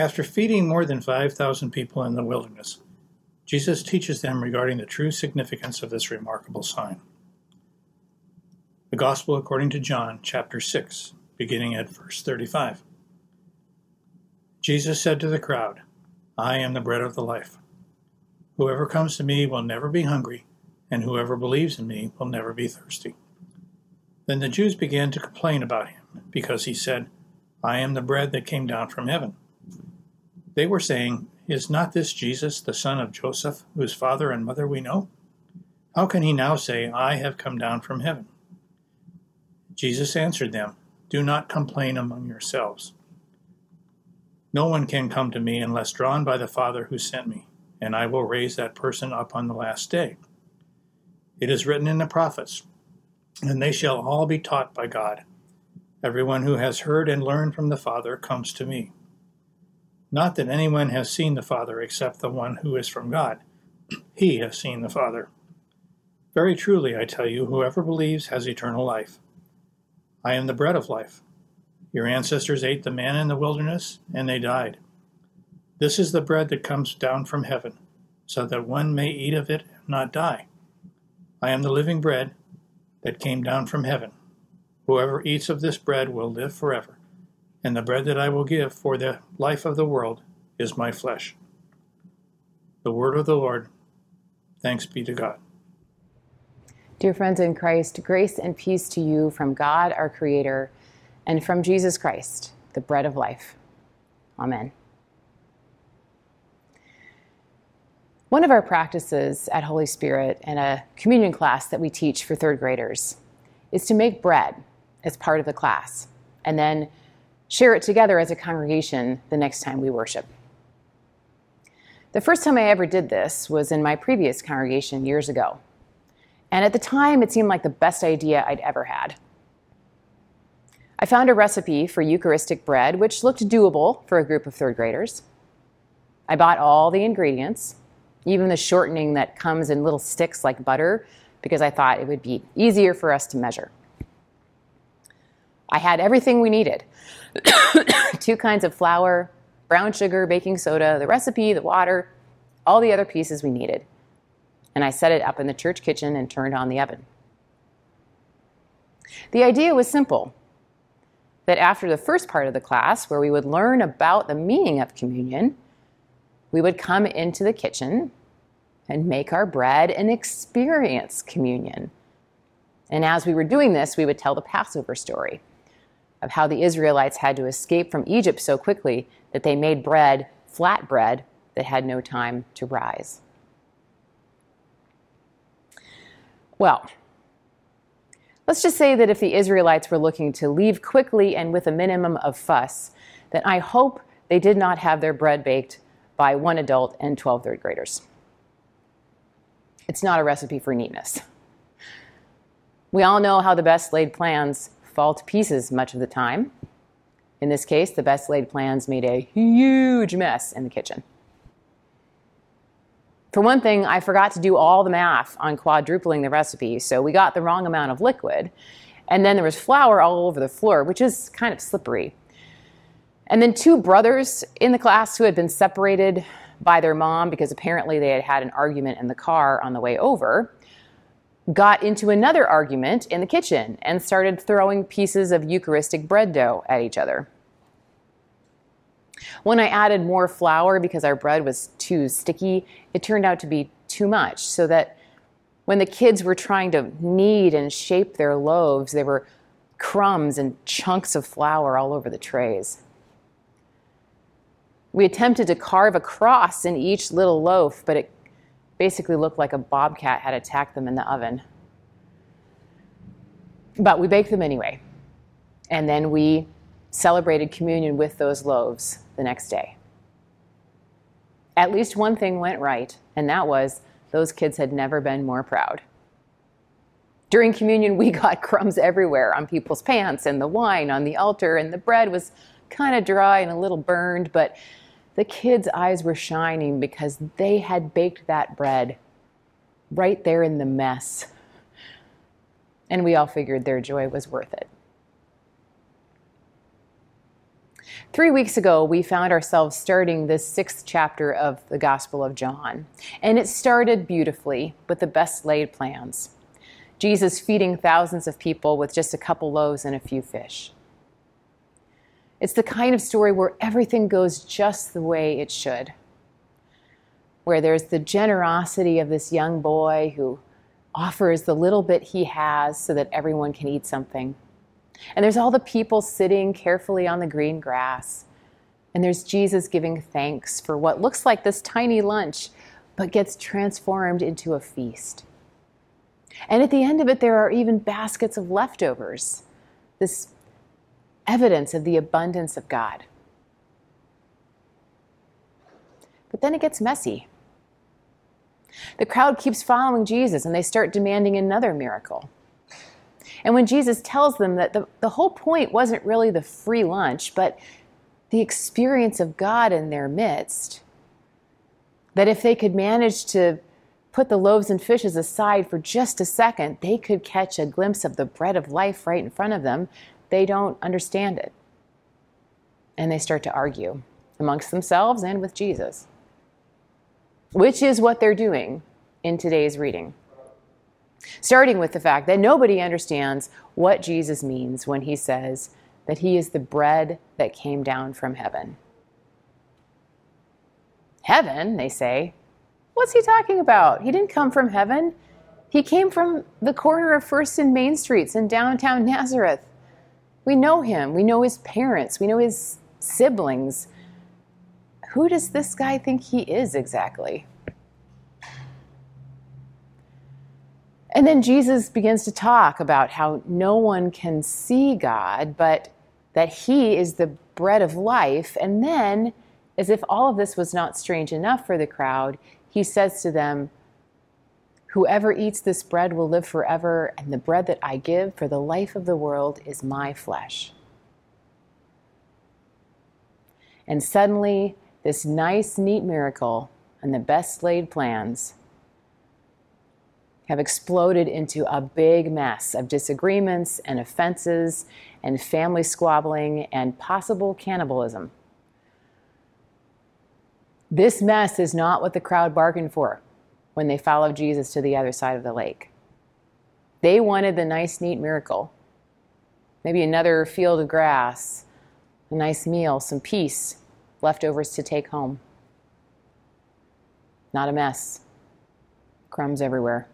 After feeding more than 5,000 people in the wilderness, Jesus teaches them regarding the true significance of this remarkable sign. The Gospel according to John, chapter 6, beginning at verse 35. Jesus said to the crowd, "I am the bread of the life. Whoever comes to me will never be hungry, and whoever believes in me will never be thirsty." Then the Jews began to complain about him, because he said, "I am the bread that came down from heaven." They were saying, "Is not this Jesus, the son of Joseph, whose father and mother we know? How can he now say, 'I have come down from heaven'?" Jesus answered them, "Do not complain among yourselves. No one can come to me unless drawn by the Father who sent me, and I will raise that person up on the last day. It is written in the prophets, 'And they shall all be taught by God.' Everyone who has heard and learned from the Father comes to me. Not that anyone has seen the Father except the one who is from God. He has seen the Father. Very truly, I tell you, whoever believes has eternal life. I am the bread of life. Your ancestors ate the manna in the wilderness, and they died. This is the bread that comes down from heaven, so that one may eat of it and not die. I am the living bread that came down from heaven. Whoever eats of this bread will live forever, and the bread that I will give for the life of the world is my flesh." The word of the Lord. Thanks be to God. Dear friends in Christ, grace and peace to you from God, our Creator, and from Jesus Christ, the bread of life. Amen. One of our practices at Holy Spirit and a communion class that we teach for third graders is to make bread as part of the class and then share it together as a congregation the next time we worship. The first time I ever did this was in my previous congregation years ago. And at the time, it seemed like the best idea I'd ever had. I found a recipe for Eucharistic bread, which looked doable for a group of third graders. I bought all the ingredients, even the shortening that comes in little sticks like butter, because I thought it would be easier for us to measure. I had everything we needed. 2 kinds of flour, brown sugar, baking soda, the recipe, the water, all the other pieces we needed. And I set it up in the church kitchen and turned on the oven. The idea was simple, that after the first part of the class, where we would learn about the meaning of communion, we would come into the kitchen and make our bread and experience communion. And as we were doing this, we would tell the Passover story of how the Israelites had to escape from Egypt so quickly that they made bread, flat bread, that had no time to rise. Well, let's just say that if the Israelites were looking to leave quickly and with a minimum of fuss, then I hope they did not have their bread baked by 1 adult and 12 third graders. It's not a recipe for neatness. We all know how the best laid plans fall to pieces much of the time. In this case, the best laid plans made a huge mess in the kitchen. For one thing, I forgot to do all the math on quadrupling the recipe, so we got the wrong amount of liquid. And then there was flour all over the floor, which is kind of slippery. And then 2 brothers in the class who had been separated by their mom because apparently they had had an argument in the car on the way over, got into another argument in the kitchen and started throwing pieces of Eucharistic bread dough at each other. When I added more flour because our bread was too sticky, it turned out to be too much, so that when the kids were trying to knead and shape their loaves, there were crumbs and chunks of flour all over the trays. We attempted to carve a cross in each little loaf, but it basically looked like a bobcat had attacked them in the oven. But we baked them anyway, and then we celebrated communion with those loaves the next day. At least one thing went right, and that was those kids had never been more proud. During communion, we got crumbs everywhere on people's pants and the wine on the altar, and the bread was kind of dry and a little burned, but the kids' eyes were shining because they had baked that bread right there in the mess. And we all figured their joy was worth it. 3 weeks ago, we found ourselves starting this sixth chapter of the Gospel of John, and it started beautifully with the best laid plans. Jesus feeding thousands of people with just a couple loaves and a few fish. It's the kind of story where everything goes just the way it should, where there's the generosity of this young boy who offers the little bit he has so that everyone can eat something. And there's all the people sitting carefully on the green grass. And there's Jesus giving thanks for what looks like this tiny lunch, but gets transformed into a feast. And at the end of it, there are even baskets of leftovers, this evidence of the abundance of God. But then it gets messy. The crowd keeps following Jesus, and they start demanding another miracle. And when Jesus tells them that the whole point wasn't really the free lunch, but the experience of God in their midst, that if they could manage to put the loaves and fishes aside for just a second, they could catch a glimpse of the bread of life right in front of them, they don't understand it. And they start to argue amongst themselves and with Jesus, which is what they're doing in today's reading. Starting with the fact that nobody understands what Jesus means when he says that he is the bread that came down from heaven. Heaven, they say. What's he talking about? He didn't come from heaven. He came from the corner of First and Main Streets in downtown Nazareth. We know him. We know his parents. We know his siblings. Who does this guy think he is exactly? And then Jesus begins to talk about how no one can see God, but that he is the bread of life. And then, as if all of this was not strange enough for the crowd, he says to them, "Whoever eats this bread will live forever, and the bread that I give for the life of the world is my flesh." And suddenly, this nice, neat miracle and the best laid plans have exploded into a big mess of disagreements and offenses and family squabbling and possible cannibalism. This mess is not what the crowd bargained for when they followed Jesus to the other side of the lake. They wanted the nice, neat miracle, maybe another field of grass, a nice meal, some peace, leftovers to take home. Not a mess. Crumbs everywhere.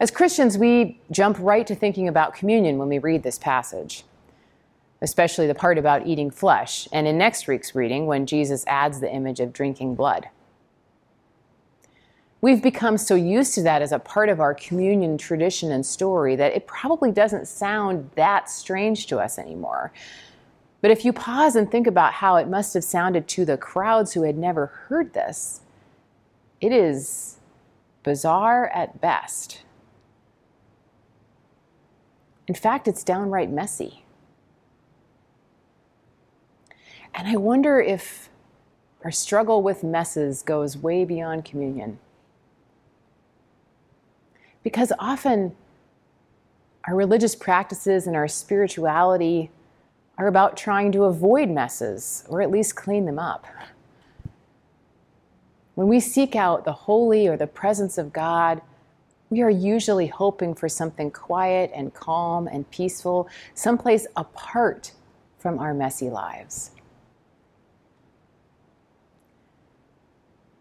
As Christians, we jump right to thinking about communion when we read this passage, especially the part about eating flesh, and in next week's reading, when Jesus adds the image of drinking blood. We've become so used to that as a part of our communion tradition and story that it probably doesn't sound that strange to us anymore. But if you pause and think about how it must have sounded to the crowds who had never heard this, it is bizarre at best. In fact, it's downright messy. And I wonder if our struggle with messes goes way beyond communion. Because often our religious practices and our spirituality are about trying to avoid messes, or at least clean them up. When we seek out the holy or the presence of God, we are usually hoping for something quiet and calm and peaceful, someplace apart from our messy lives.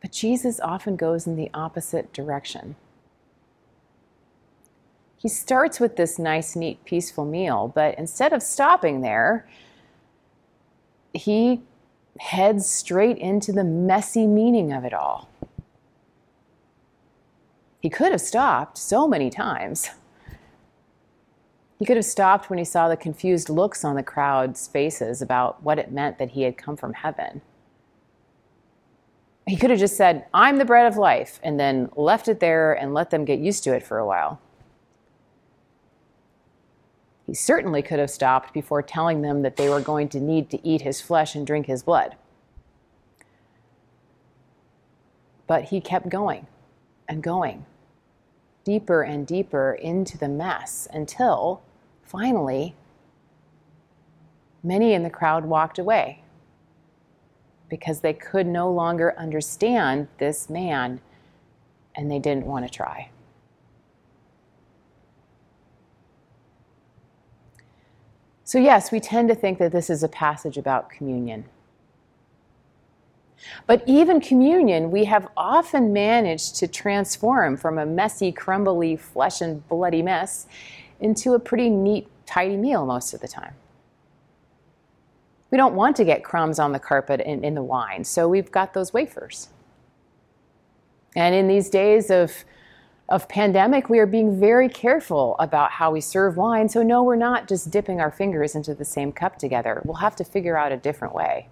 But Jesus often goes in the opposite direction. He starts with this nice, neat, peaceful meal, but instead of stopping there, he heads straight into the messy meaning of it all. He could have stopped so many times. He could have stopped when he saw the confused looks on the crowd's faces about what it meant that he had come from heaven. He could have just said, "I'm the bread of life," and then left it there and let them get used to it for a while. He certainly could have stopped before telling them that they were going to need to eat his flesh and drink his blood. But he kept going and going, deeper and deeper into the mess, until finally Many in the crowd walked away because they could no longer understand this man, and they didn't want to try. So yes, we tend to think that this is a passage about communion. But even communion, we have often managed to transform from a messy, crumbly, flesh and bloody mess into a pretty neat, tidy meal most of the time. We don't want to get crumbs on the carpet and in the wine, so we've got those wafers. And in these days of pandemic, we are being very careful about how we serve wine, so no, we're not just dipping our fingers into the same cup together. We'll have to figure out a different way.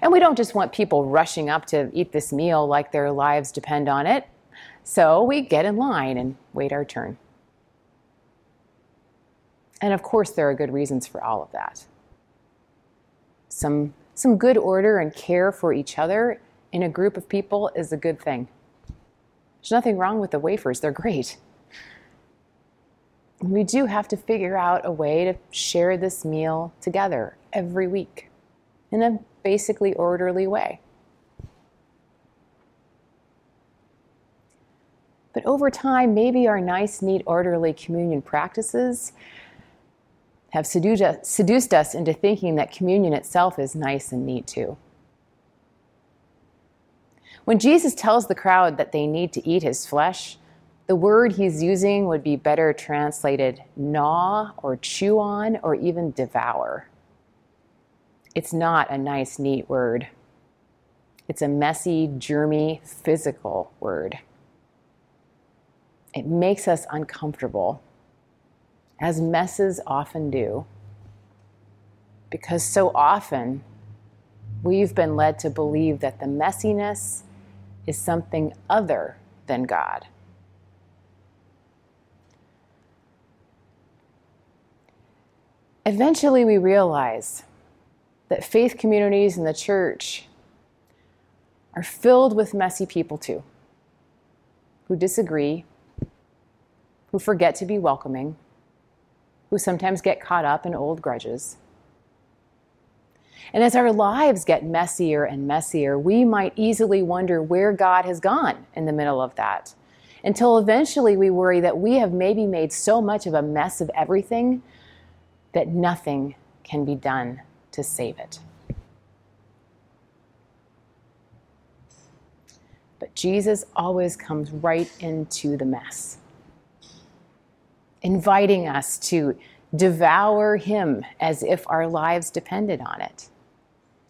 And we don't just want people rushing up to eat this meal like their lives depend on it, so we get in line and wait our turn. And of course, there are good reasons for all of that. Some good order and care for each other in a group of people is a good thing. There's nothing wrong with the wafers. They're great. We do have to figure out a way to share this meal together every week in a basically orderly way. But over time, maybe our nice, neat, orderly communion practices have seduced us into thinking that communion itself is nice and neat too. When Jesus tells the crowd that they need to eat his flesh, the word he's using would be better translated gnaw or chew on or even devour. It's not a nice, neat word. It's a messy, germy, physical word. It makes us uncomfortable, as messes often do, because so often we've been led to believe that the messiness is something other than God. Eventually we realize that faith communities and the church are filled with messy people too, who disagree, who forget to be welcoming, who sometimes get caught up in old grudges. And as our lives get messier and messier, we might easily wonder where God has gone in the middle of that, until eventually we worry that we have maybe made so much of a mess of everything that nothing can be done to save it. But Jesus always comes right into the mess, inviting us to devour him as if our lives depended on it,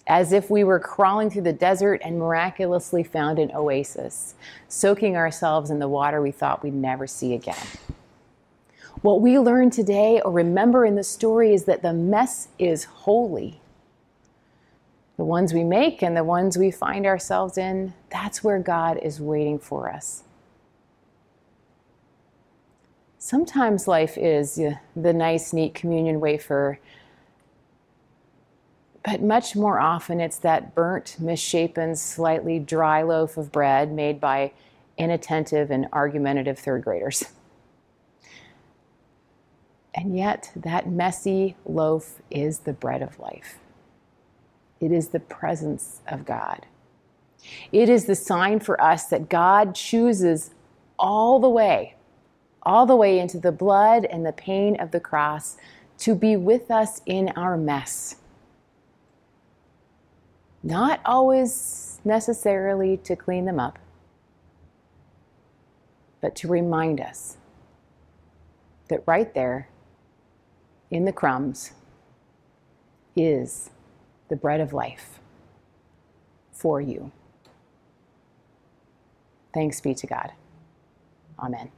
as if we were crawling through the desert and miraculously found an oasis, soaking ourselves in the water we thought we'd never see again. What we learn today or remember in the story is that the mess is holy. The ones we make and the ones we find ourselves in, that's where God is waiting for us. Sometimes life is the nice, neat communion wafer, but much more often it's that burnt, misshapen, slightly dry loaf of bread made by inattentive and argumentative third graders. And yet, that messy loaf is the bread of life. It is the presence of God. It is the sign for us that God chooses all the way into the blood and the pain of the cross to be with us in our mess. Not always necessarily to clean them up, but to remind us that right there in the crumbs is the bread of life for you. Thanks be to God. Amen.